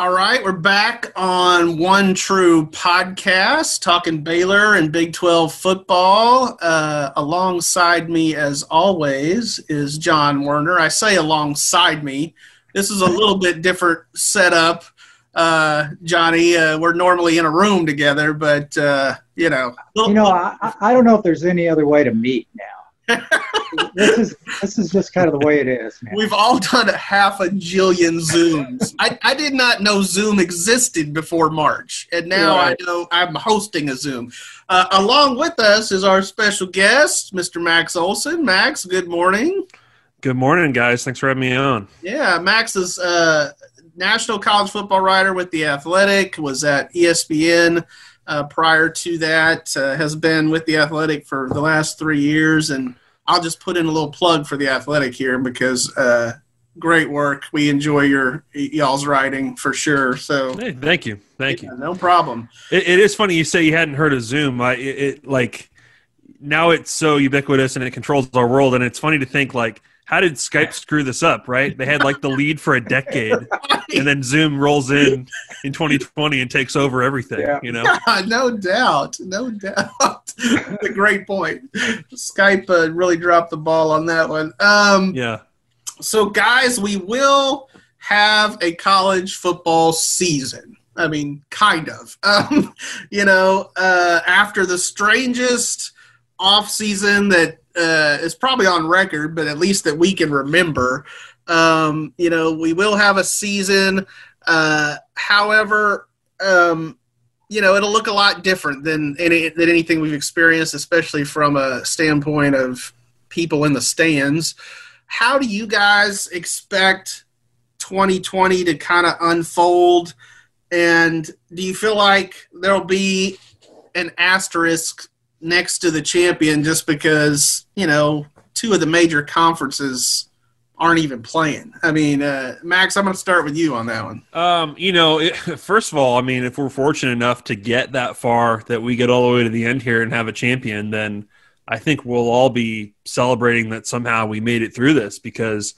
All right, we're back on One True Podcast, talking Baylor and Big 12 football. Alongside me, as always, is John Werner. I say alongside me. This is a little bit different setup, Johnny. We're normally in a room together, but, you know. I don't know if there's any other way to meet now. This is just kind of the way it is, man. We've all done a half a jillion Zooms. I did not know Zoom existed before March, and now right. I know I'm hosting a Zoom. Along with us is our special guest, Mr. Max Olson. Max, good morning. Good morning, guys. Thanks for having me on. Yeah, Max is a national college football writer with The Athletic, was at ESPN prior to that, has been with The Athletic for the last 3 years, and I'll just put in a little plug for The Athletic here because great work. We enjoy y'all's writing for sure. So hey, thank you. Thank you. No problem. It is funny you say you hadn't heard of Zoom. Now it's so ubiquitous and it controls our world. And it's funny to think, like, how did Skype screw this up, right? They had, like, the lead for a decade, and then Zoom rolls in 2020 and takes over everything, you know? Yeah, no doubt, no doubt. That's a great point. Skype really dropped the ball on that one. Yeah. So, guys, we will have a college football season. I mean, kind of. After the strangest offseason that it's probably on record, but at least that we can remember. We will have a season. However, it'll look a lot different than anything we've experienced, especially from a standpoint of people in the stands. How do you guys expect 2020 to kind of unfold? And do you feel like there'll be an asterisk next to the champion just because, two of the major conferences aren't even playing? I mean, Max, I'm going to start with you on that one. First of all, I mean, if we're fortunate enough to get that far, that we get all the way to the end here and have a champion, then I think we'll all be celebrating that somehow we made it through this, because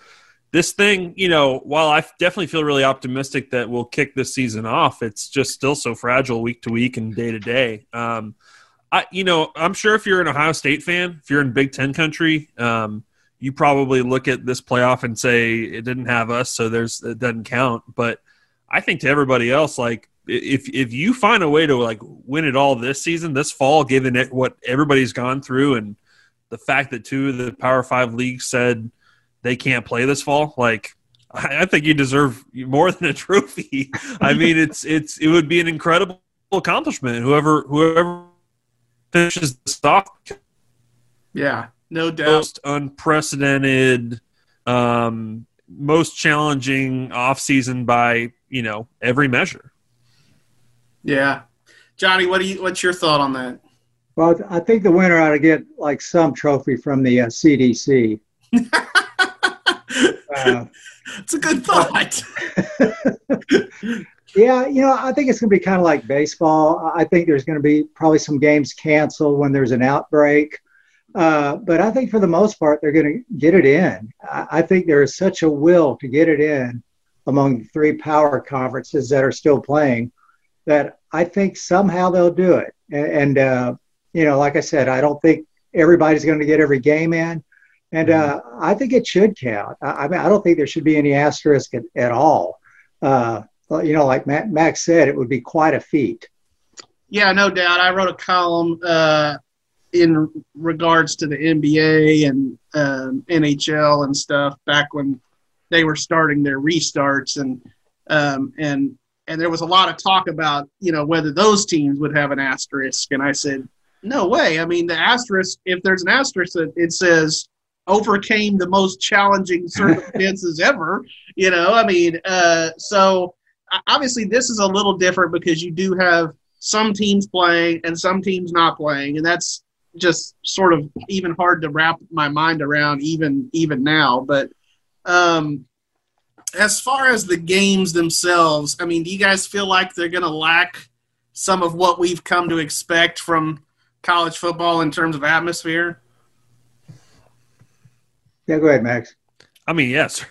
this thing, while I definitely feel really optimistic that we'll kick this season off, it's just still so fragile week to week and day to day. I'm sure if you're an Ohio State fan, if you're in Big Ten country, you probably look at this playoff and say it didn't have us, so it doesn't count. But I think to everybody else, like, if you find a way to, like, win it all this season, this fall, given it what everybody's gone through and the fact that two of the Power Five leagues said they can't play this fall, like, I think you deserve more than a trophy. I mean, it would be an incredible accomplishment. Whoever finishes the stock. Yeah, no doubt. Most unprecedented, most challenging offseason by, every measure. Yeah. Johnny, what's your thought on that? Well, I think the winner ought to get, like, some trophy from the CDC. It's a good thought. Yeah, I think it's going to be kind of like baseball. I think there's going to be probably some games canceled when there's an outbreak. But I think for the most part, they're going to get it in. I think there is such a will to get it in among the three power conferences that are still playing that I think somehow they'll do it. And like I said, I don't think everybody's going to get every game in. And I think it should count. I mean, I don't think there should be any asterisk at all. Like Max said, it would be quite a feat. Yeah, no doubt. I wrote a column in regards to the NBA and NHL and stuff back when they were starting their restarts, and there was a lot of talk about whether those teams would have an asterisk, and I said no way. I mean, the asterisk, if there's an asterisk, it says overcame the most challenging circumstances ever. So. Obviously, this is a little different because you do have some teams playing and some teams not playing, and that's just sort of even hard to wrap my mind around even now. But as far as the games themselves, I mean, do you guys feel like they're going to lack some of what we've come to expect from college football in terms of atmosphere? Yeah, go ahead, Max. I mean, yes,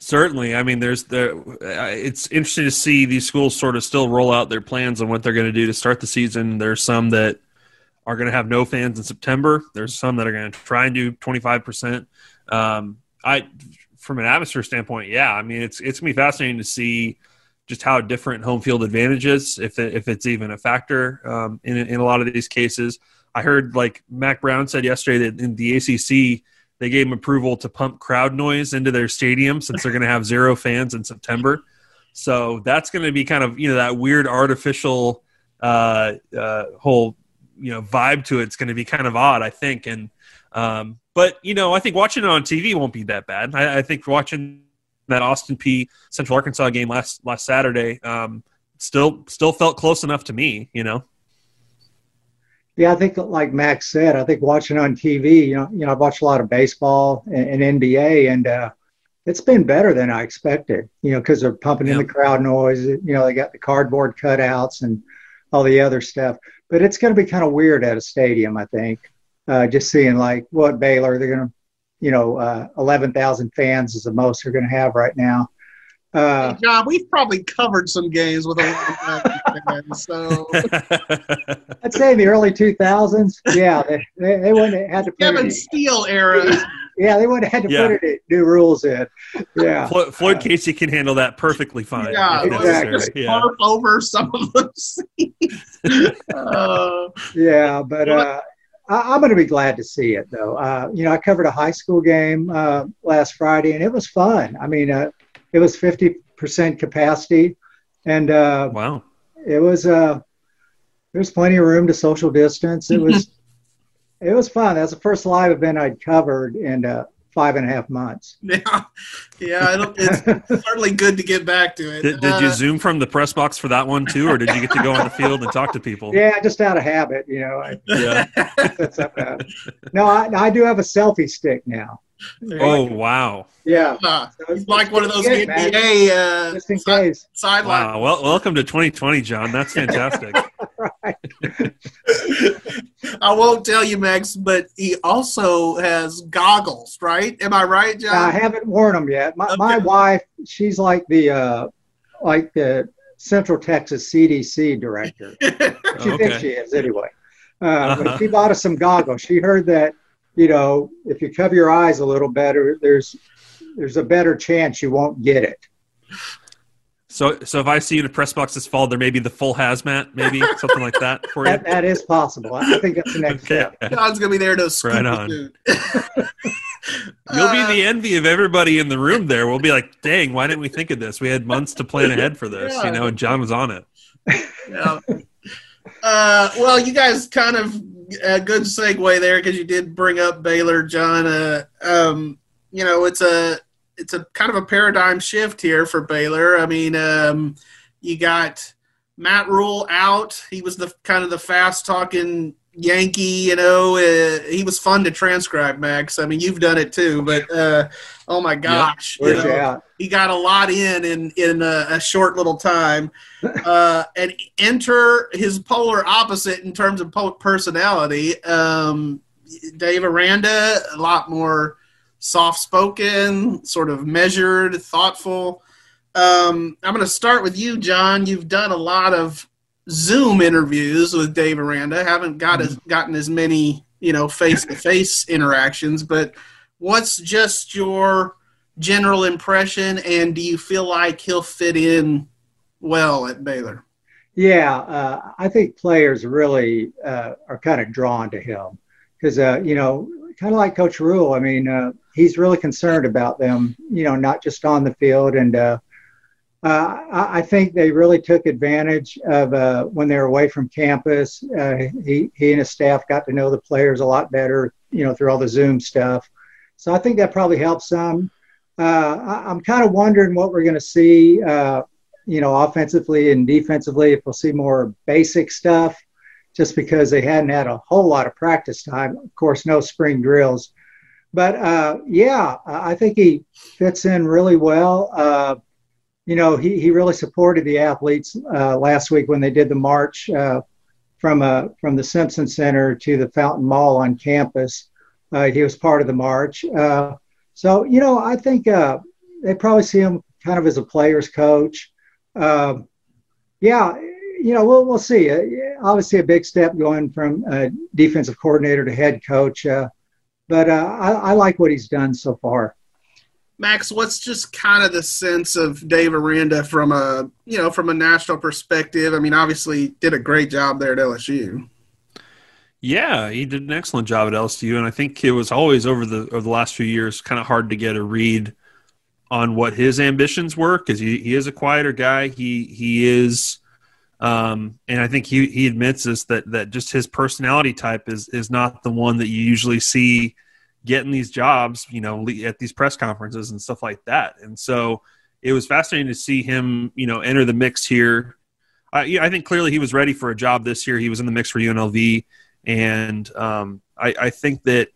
certainly. I mean, it's interesting to see these schools sort of still roll out their plans on what they're going to do to start the season. There's some that are going to have no fans in September. There's some that are going to try and do 25%. From an atmosphere standpoint, yeah. I mean, it's going to be fascinating to see just how different home field advantage is, if it's even a factor in a lot of these cases. I heard, like, Mac Brown said yesterday that in the ACC, they gave him approval to pump crowd noise into their stadium since they're going to have zero fans in September. So that's going to be kind of, you know, that weird artificial whole, you know, vibe to it. It's going to be kind of odd, I think. And but, you know, I think watching it on TV won't be that bad. I think watching that Austin P Central Arkansas game last Saturday still felt close enough to me, you know. Yeah, I think like Max said, I think watching on TV, you know, I've watched a lot of baseball and NBA, and it's been better than I expected, you know, because they're pumping in the crowd noise. You know, they got the cardboard cutouts and all the other stuff. But it's going to be kind of weird at a stadium, I think, just seeing like what Baylor, they're going to, you know, 11,000 fans is the most they're going to have right now. Hey, John, we've probably covered some games with 11,000 fans. So I'd say in the early 2000s, yeah, they wouldn't have had to put Kevin Steele era. Yeah, they wouldn't have had to put it new rules in. Yeah, Floyd Casey can handle that perfectly fine. Yeah, exactly. Just harp over some of those scenes. Yeah, but I'm going to be glad to see it, though. You know, I covered a high school game last Friday, and it was fun. I mean, it was 50% capacity, and wow, it was there was plenty of room to social distance. It was it was fun. That was the first live event I'd covered in 5.5 months. Yeah, it's certainly good to get back to it. Did you Zoom from the press box for that one too, or did you get to go on the field and talk to people? Yeah, just out of habit, you know. No, I do have a selfie stick now. Oh, wow. Yeah. He's like one of those NBA sidelines. Wow. Well, welcome to 2020, John. That's fantastic. Right. I won't tell you, Max, but he also has goggles, right? Am I right, John? I haven't worn them yet. My wife, she's like the Central Texas CDC director. Thinks she is anyway. But she bought us some goggles. She heard that, you know, if you cover your eyes a little better, there's a better chance you won't get it. So if I see you in a press box this fall, there may be the full hazmat, maybe something like that for you. That is possible. I think that's the next step. John's gonna be there to scoop the food. You'll be the envy of everybody in the room. There, we'll be like, dang, why didn't we think of this? We had months to plan ahead for this, you know. And John was on it. Yeah. Well, you guys kind of. A good segue there because you did bring up Baylor, John. You know, it's a kind of a paradigm shift here for Baylor. I mean, you got Matt Rhule out. He was the kind of the fast talking Yankee. You know, he was fun to transcribe, Max. I mean, you've done it too, but oh my gosh, yep. You know, he got a lot in a short little time. And enter his polar opposite in terms of personality. Dave Aranda, a lot more soft-spoken, sort of measured, thoughtful. I'm going to start with you, John. You've done a lot of Zoom interviews with Dave Aranda. Haven't gotten as many, you know, face-to-face interactions, but what's just your general impression, and do you feel like he'll fit in well at Baylor? Yeah, I think players really are kind of drawn to him because, you know, kind of like Coach Rhule. I mean, he's really concerned about them, you know, not just on the field. And I think they really took advantage of when they were away from campus. He and his staff got to know the players a lot better, you know, through all the Zoom stuff. So I think that probably helps some. I'm kind of wondering what we're going to see, you know, offensively and defensively, if we'll see more basic stuff, just because they hadn't had a whole lot of practice time. Of course, no spring drills. But, yeah, I think he fits in really well. You know, he really supported the athletes last week when they did the march from the Simpson Center to the Fountain Mall on campus. He was part of the march. So, you know, I think they probably see him kind of as a player's coach. Yeah, you know, we'll see. Obviously a big step going from defensive coordinator to head coach. But I like what he's done so far. Max, what's just kind of the sense of Dave Aranda from a national perspective? I mean, obviously did a great job there at LSU. Yeah, he did an excellent job at LSU, and I think it was always over the last few years kind of hard to get a read on what his ambitions were, because he is a quieter guy. He is, and I think he admits this, that just his personality type is not the one that you usually see getting these jobs, you know, at these press conferences and stuff like that. And so it was fascinating to see him, you know, enter the mix here. I think clearly he was ready for a job this year. He was in the mix for UNLV. And I think that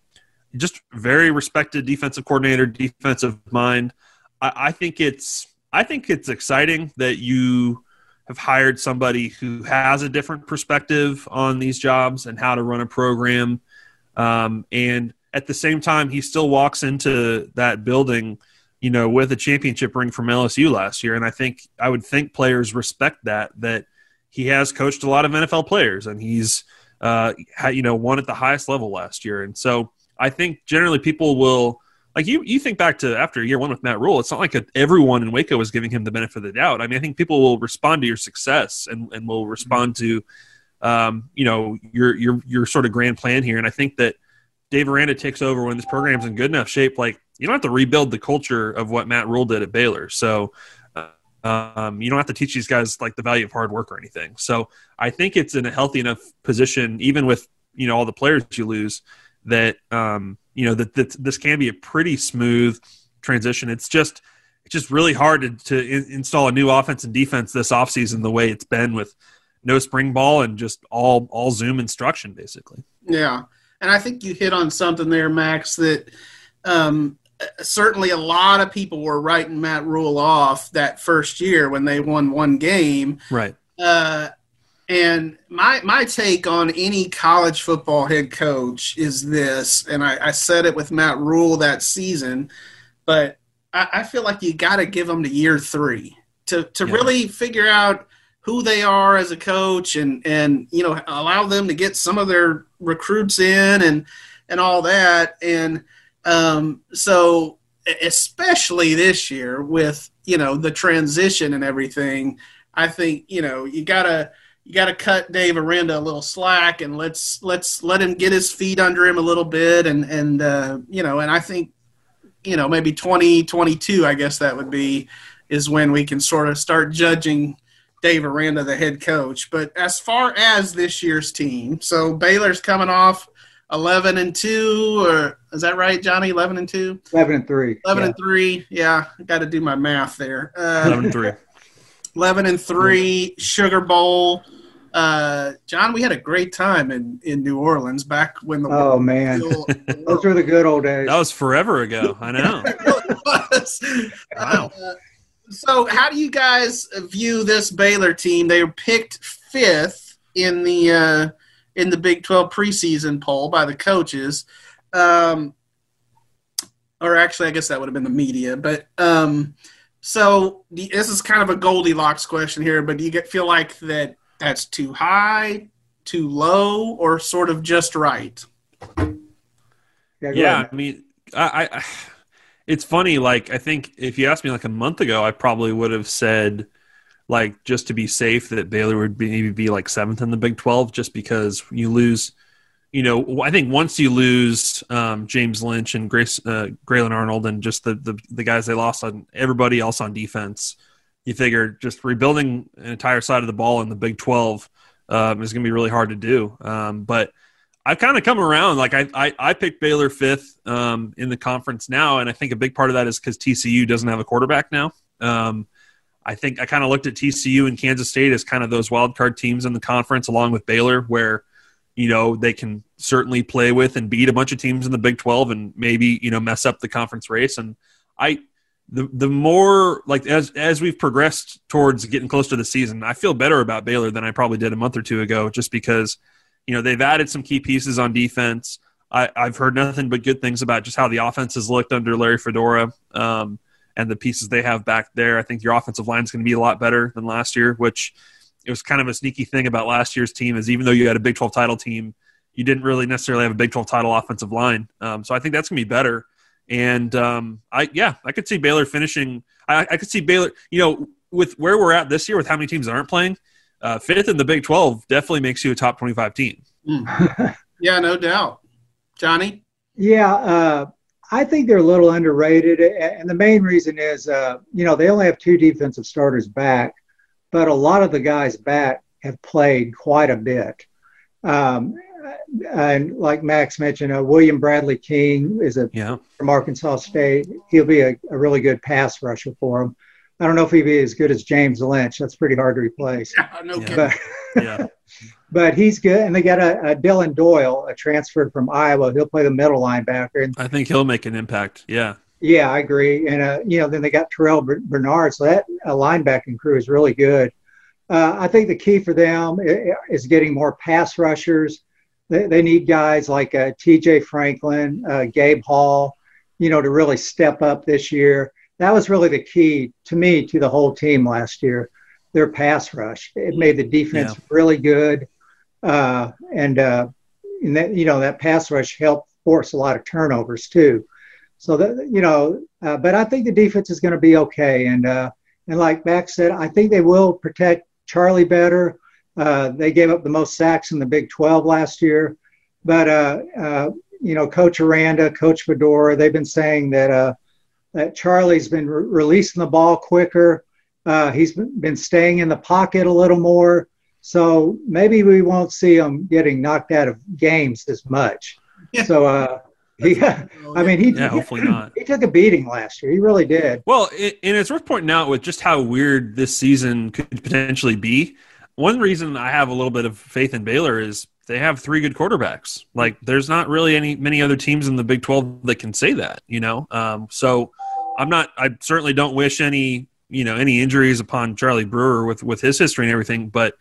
just very respected defensive coordinator, defensive mind. I think it's exciting that you have hired somebody who has a different perspective on these jobs and how to run a program. And at the same time, he still walks into that building, you know, with a championship ring from LSU last year. And I would think players respect that he has coached a lot of NFL players, and he's won at the highest level last year. And so I think generally people will, like, you think back to after year one with Matt Rhule, it's not like everyone in Waco was giving him the benefit of the doubt. I mean, I think people will respond to your success and will respond to, your sort of grand plan here. And I think that Dave Aranda takes over when this program's in good enough shape. Like, you don't have to rebuild the culture of what Matt Rhule did at Baylor. So, you don't have to teach these guys like the value of hard work or anything. So I think it's in a healthy enough position, even with, you know, all the players you lose, that that this can be a pretty smooth transition. It's just really hard to install a new offense and defense this offseason the way it's been, with no spring ball and just all Zoom instruction basically. Yeah, and I think you hit on something there, Max, that certainly a lot of people were writing Matt Rhule off that first year when they won one game. Right. And my take on any college football head coach is this, and I said it with Matt Rhule that season, but I feel like you got to give them to year three to really figure out who they are as a coach and, you know, allow them to get some of their recruits in and all that. And, so especially this year with, you know, the transition and everything, I think, you know, you gotta cut Dave Aranda a little slack, and let's let him get his feet under him a little bit. And I think, you know, maybe 2022, I guess that would be, is when we can sort of start judging Dave Aranda, the head coach. But as far as this year's team, so Baylor's coming off 11-2, or is that right, Johnny? 11-2? 11-3. 11-3. Yeah, I got to do my math there. 11-3. 11-3. Sugar Bowl. John, we had a great time in New Orleans back when the World man, those were the good old days. That was forever ago. I know. It really was. Wow. So, how do you guys view this Baylor team? They were picked 5th in the Big 12 preseason poll by the coaches, or actually I guess that would have been the media. But so this is kind of a Goldilocks question here, but do you feel like that's too high, too low, or sort of just right? Yeah, I mean, I it's funny. Like, I think if you asked me like a month ago, I probably would have said, like, just to be safe, that Baylor would maybe be like 7th in the Big 12, just because you lose, you know, I think once you lose James Lynch and Graylen Arnold and just the guys they lost on, everybody else on defense, you figure just rebuilding an entire side of the ball in the Big 12 is going to be really hard to do. But I've kind of come around. Like, I picked Baylor 5th in the conference now, and I think a big part of that is because TCU doesn't have a quarterback now. I think I kind of looked at TCU and Kansas State as kind of those wildcard teams in the conference, along with Baylor, where, you know, they can certainly play with and beat a bunch of teams in the Big 12 and maybe, you know, mess up the conference race. And the more, like, as we've progressed towards getting close to the season, I feel better about Baylor than I probably did a month or two ago, just because, you know, they've added some key pieces on defense. I've heard nothing but good things about just how the offense has looked under Larry Fedora and the pieces they have back there. I think your offensive line is going to be a lot better than last year, which it was kind of a sneaky thing about last year's team is even though you had a Big 12 title team, you didn't really necessarily have a Big 12 title offensive line. So I think that's going to be better. And, I could see Baylor finishing. I could see Baylor, you know, with where we're at this year with how many teams that aren't playing, fifth in the Big 12 definitely makes you a top 25 team. Yeah, no doubt. Johnny? Yeah, I think they're a little underrated. And the main reason is, they only have two defensive starters back, but a lot of the guys back have played quite a bit. And like Max mentioned, William Bradley King is from Arkansas State. He'll be a really good pass rusher for them. I don't know if he'd be as good as James Lynch. That's pretty hard to replace. But he's good. And they got a Dylan Doyle, a transfer from Iowa. He'll play the middle linebacker. And I think he'll make an impact. Yeah, I agree. And, then they got Terrell Bernard. So that linebacking crew is really good. I think the key for them is getting more pass rushers. They need guys like T.J. Franklin, Gabe Hall, to really step up this year. That was really the key to me to the whole team last year, their pass rush. It made the defense really good. And that, that pass rush helped force a lot of turnovers too. So, but I think the defense is going to be okay. And like Max said, I think they will protect Charlie better. They gave up the most sacks in the Big 12 last year. But, Coach Aranda, Coach Fedora, they've been saying that Charlie's been releasing the ball quicker. He's been staying in the pocket a little more. So maybe we won't see him getting knocked out of games as much. Yeah. So, hopefully not. He took a beating last year. He really did. Well, and it's worth pointing out with just how weird this season could potentially be. One reason I have a little bit of faith in Baylor is they have three good quarterbacks. Like, there's not really many other teams in the Big 12 that can say that, So I certainly don't wish any injuries upon Charlie Brewer with his history and everything. But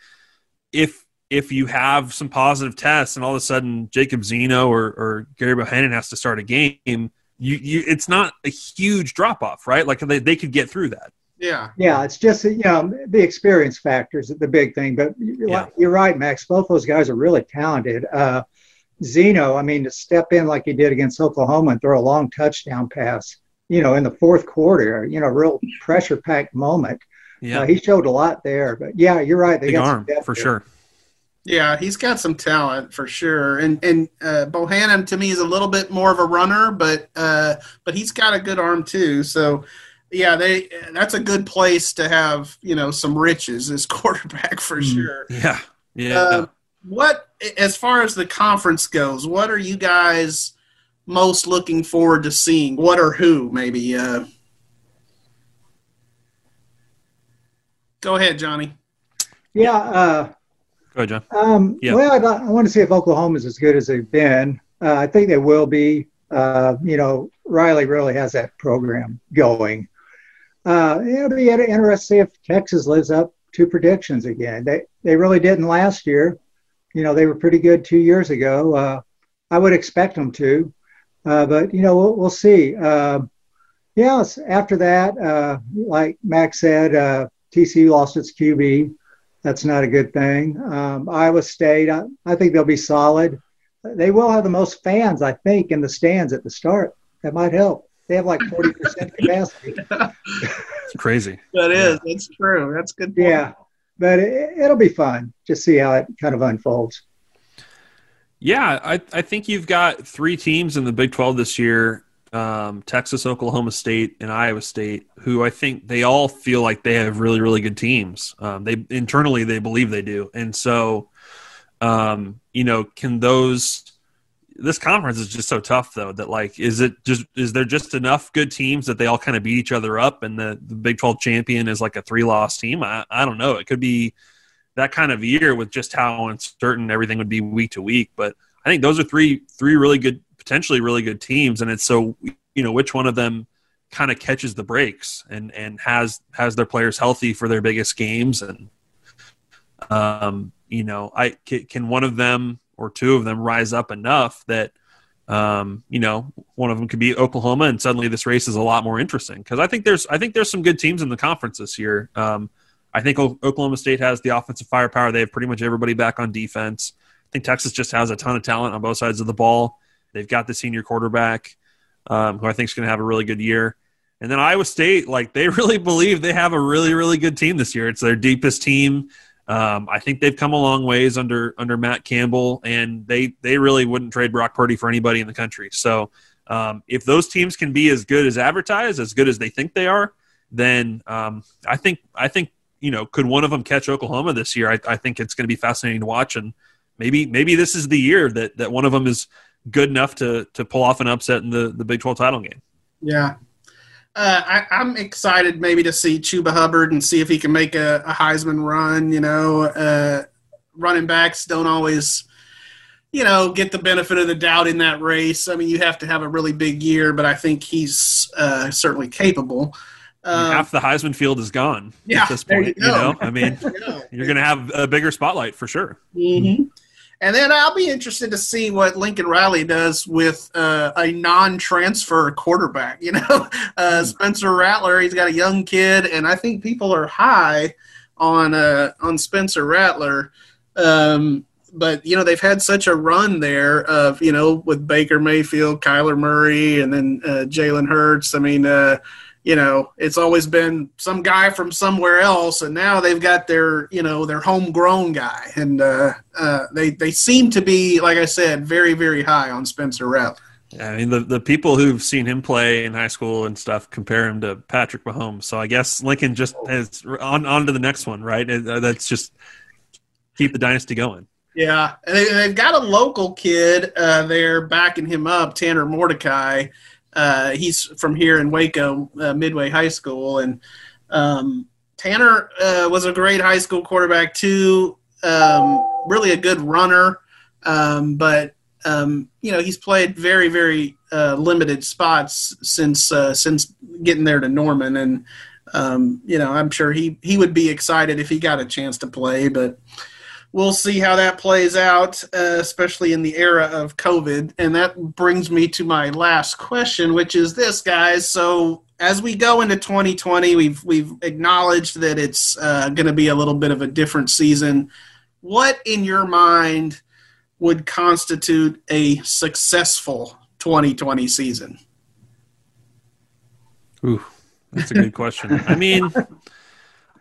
if you have some positive tests and all of a sudden Jacob Zeno or Gary Bohannon has to start a game, you it's not a huge drop off, right? Like they could get through that. Yeah, it's just the experience factor is the big thing. But you're right, Max. Both those guys are really talented. Zeno, to step in like he did against Oklahoma and throw a long touchdown pass, in the fourth quarter, real pressure-packed moment. Yeah, he showed a lot there. But yeah, you're right. They big got arm some for there. Sure. Yeah, he's got some talent for sure. And Bohannon to me is a little bit more of a runner, but he's got a good arm too. So. Yeah, that's a good place to have, some riches as quarterback for sure. Yeah. What, as far as the conference goes, what are you guys most looking forward to seeing? What or who, maybe? Go ahead, Johnny. Yeah. Go ahead, John. Well, I want to see if Oklahoma is as good as they've been. I think they will be. Riley really has that program going. It'll be interesting if Texas lives up to predictions again. They really didn't last year. They were pretty good 2 years ago. I would expect them to. But, we'll see. After that, like Max said, TCU lost its QB. That's not a good thing. Iowa State, I think they'll be solid. They will have the most fans, I think, in the stands at the start. That might help. They have like 40% capacity. It's crazy. That is. Yeah. It's true. That's good. Point. Yeah. But it'll be fun. Just see how it kind of unfolds. Yeah. I think you've got three teams in the Big 12 this year, Texas, Oklahoma State, and Iowa State, who I think they all feel like they have really, really good teams. Internally, they believe they do. And so, this conference is just so tough, though, that is there just enough good teams that they all kind of beat each other up, and the Big 12 champion is like a 3-loss team? I don't know. It could be that kind of year with just how uncertain everything would be week to week. But I think those are three really good, potentially really good teams, and it's so which one of them kind of catches the brakes and has their players healthy for their biggest games, and can one of them or two of them rise up enough that You know, one of them could be Oklahoma, and suddenly this race is a lot more interesting because I think there's some good teams in the conference this year. I think Oklahoma State has the offensive firepower. They have pretty much everybody back on defense. I think Texas just has a ton of talent on both sides of the ball. They've got the senior quarterback who I think is going to have a really good year. And then Iowa State, like, they really believe they have a really, really good team this year. It's their deepest team. I think they've come a long ways under Matt Campbell, and they really wouldn't trade Brock Purdy for anybody in the country. So if those teams can be as good as advertised, as good as they think they are, then I think you know, could one of them catch Oklahoma this year? I think it's going to be fascinating to watch, and maybe this is the year that one of them is good enough to pull off an upset in the Big 12 title game. Yeah. I'm excited maybe to see Chuba Hubbard and see if he can make a Heisman run. You know, running backs don't always, you know, get the benefit of the doubt in that race. I mean, you have to have a really big year, but I think he's certainly capable. Half the Heisman field is gone at this point. You know, I mean, you're going to have a bigger spotlight for sure. Mm-hmm. And then I'll be interested to see what Lincoln Riley does with a non-transfer quarterback. You know, Spencer Rattler, he's got a young kid, and I think people are high on Spencer Rattler. But, you know, they've had such a run there of, you know, with Baker Mayfield, Kyler Murray, and then Jalen Hurts. I mean, you know, it's always been some guy from somewhere else, and now they've got their, you know, their homegrown guy. And they seem to be, like I said, very, very high on Spencer Rattler. Yeah, I mean, the people who've seen him play in high school and stuff compare him to Patrick Mahomes. So I guess Lincoln just is on to the next one, right? That's just keep the dynasty going. Yeah, and they've got a local kid there backing him up, Tanner Mordecai. He's from here in Waco, Midway High School. And Tanner was a great high school quarterback too, really a good runner. But you know, he's played very, very limited spots since getting there to Norman. And, you know, I'm sure he would be excited if he got a chance to play. But we'll see how that plays out, especially in the era of COVID. And that brings me to my last question, which is this, guys. So as we go into 2020, we've acknowledged that it's going to be a little bit of a different season. What, in your mind, would constitute a successful 2020 season? Ooh, that's a good question. I mean –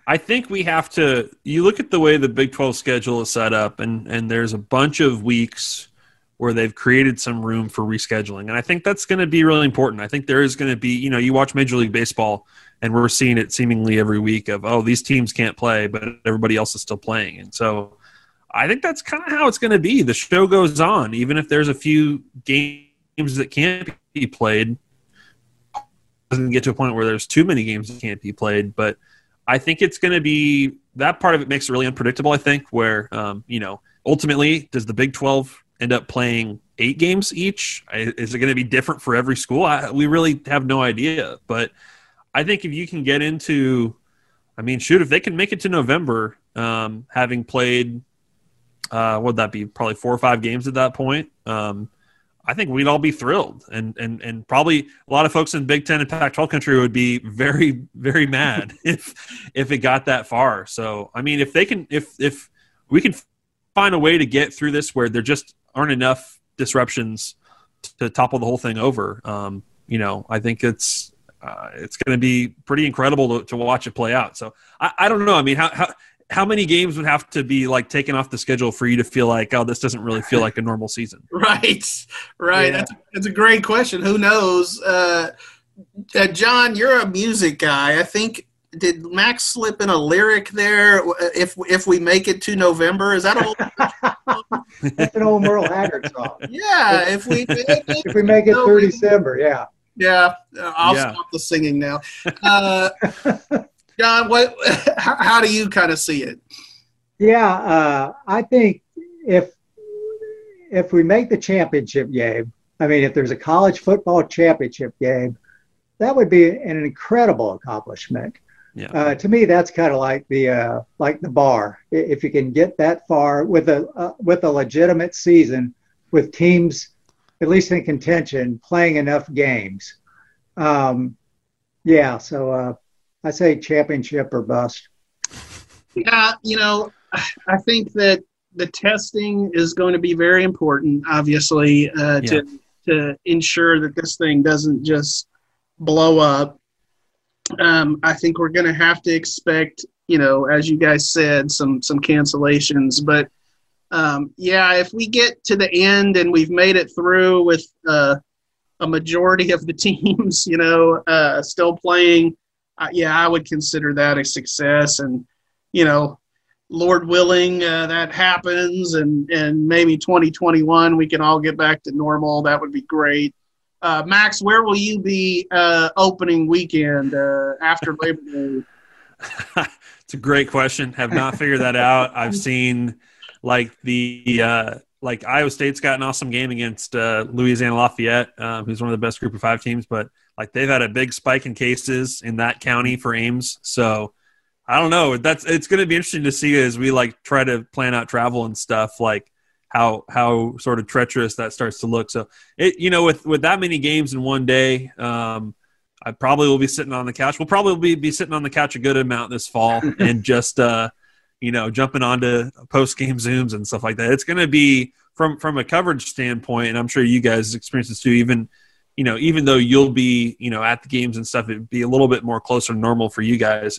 I think we have to – you look at the way the Big 12 schedule is set up, and there's a bunch of weeks where they've created some room for rescheduling. And I think that's going to be really important. I think there is going to be – you know, you watch Major League Baseball, and we're seeing it seemingly every week of, oh, these teams can't play, but everybody else is still playing. And so I think that's kind of how it's going to be. The show goes on, even if there's a few games that can't be played. It doesn't get to a point where there's too many games that can't be played, but – I think it's going to be – that part of it makes it really unpredictable, I think, where, you know, ultimately, does the Big 12 end up playing 8 games each? Is it going to be different for every school? We really have no idea. But I think if you can get into – I mean, shoot, if they can make it to November, having played what would that be, probably 4 or 5 games at that point, I think we'd all be thrilled, and probably a lot of folks in Big Ten and Pac-12 country would be very, very mad if it got that far. So, I mean, if we can find a way to get through this where there just aren't enough disruptions to topple the whole thing over, you know, I think it's going to be pretty incredible to watch it play out. So, I don't know. I mean, how many games would have to be like taken off the schedule for you to feel like, oh, this doesn't really feel like a normal season? Right. Yeah. That's a great question. Who knows? John, you're a music guy. I think, did Max slip in a lyric there? If we make it to November, is that old? That's an old Merle Haggard song. Yeah. If we make it through December. Yeah. Yeah. I'll stop the singing now. John, how do you kind of see it? Yeah, I think if we make the championship game, I mean, if there's a college football championship game, that would be an incredible accomplishment. Yeah. To me, that's kind of like the bar. If you can get that far with a legitimate season, with teams at least in contention, playing enough games. So I say championship or bust. Yeah, you know, I think that the testing is going to be very important, obviously, to ensure that this thing doesn't just blow up. I think we're going to have to expect, you know, as you guys said, some cancellations. But, if we get to the end and we've made it through with a majority of the teams, you know, still playing, I would consider that a success. And, you know, Lord willing, that happens, and maybe 2021 we can all get back to normal. That would be great. Max, where will you be opening weekend after Labor Day? It's a great question. Have not figured that out. I've seen like Iowa State's got an awesome game against Louisiana Lafayette, who's one of the best Group of Five teams, but like they've had a big spike in cases in that county for Ames, so. I don't know. It's going to be interesting to see as we like try to plan out travel and stuff, like how sort of treacherous that starts to look. So with that many games in one day, I probably will be sitting on the couch. We'll probably be sitting on the couch a good amount this fall and just jumping onto post game Zooms and stuff like that. It's going to be from a coverage standpoint, and I'm sure you guys experience this too. Even though you'll be at the games and stuff, it'd be a little bit more closer to normal for you guys.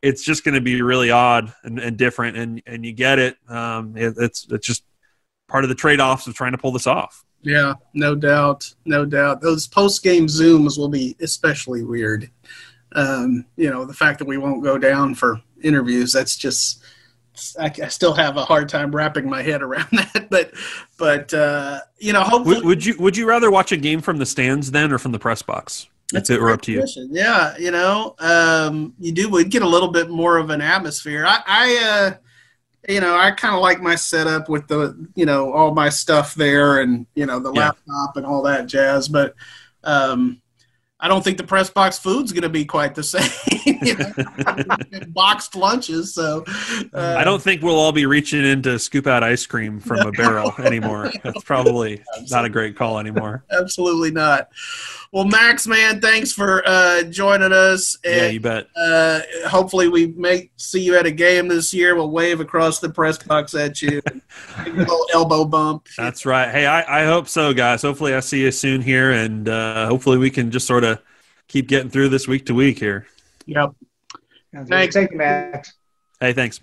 It's just going to be really odd and different, and you get it. It's just part of the trade-offs of trying to pull this off. Yeah, no doubt. Those post-game Zooms will be especially weird. The fact that we won't go down for interviews, that's just – I still have a hard time wrapping my head around that. But hopefully – Would you rather watch a game from the stands then or from the press box? That's it. We're up to you. Yeah, we'd get a little bit more of an atmosphere. I kind of like my setup with the, all my stuff there and, the laptop and all that jazz. But I don't think the press box food's going to be quite the same. Boxed lunches. So I don't think we'll all be reaching in to scoop out ice cream from a barrel anymore. That's probably not a great call anymore. Absolutely not. Well, Max, man, thanks for joining us. And, yeah, you bet. Hopefully we may see you at a game this year. We'll wave across the press box at you. Give you a little elbow bump. That's right. Hey, I hope so, guys. Hopefully I see you soon here, and hopefully we can just sort of keep getting through this week to week here. Yep. Thanks, Max. Hey, thanks.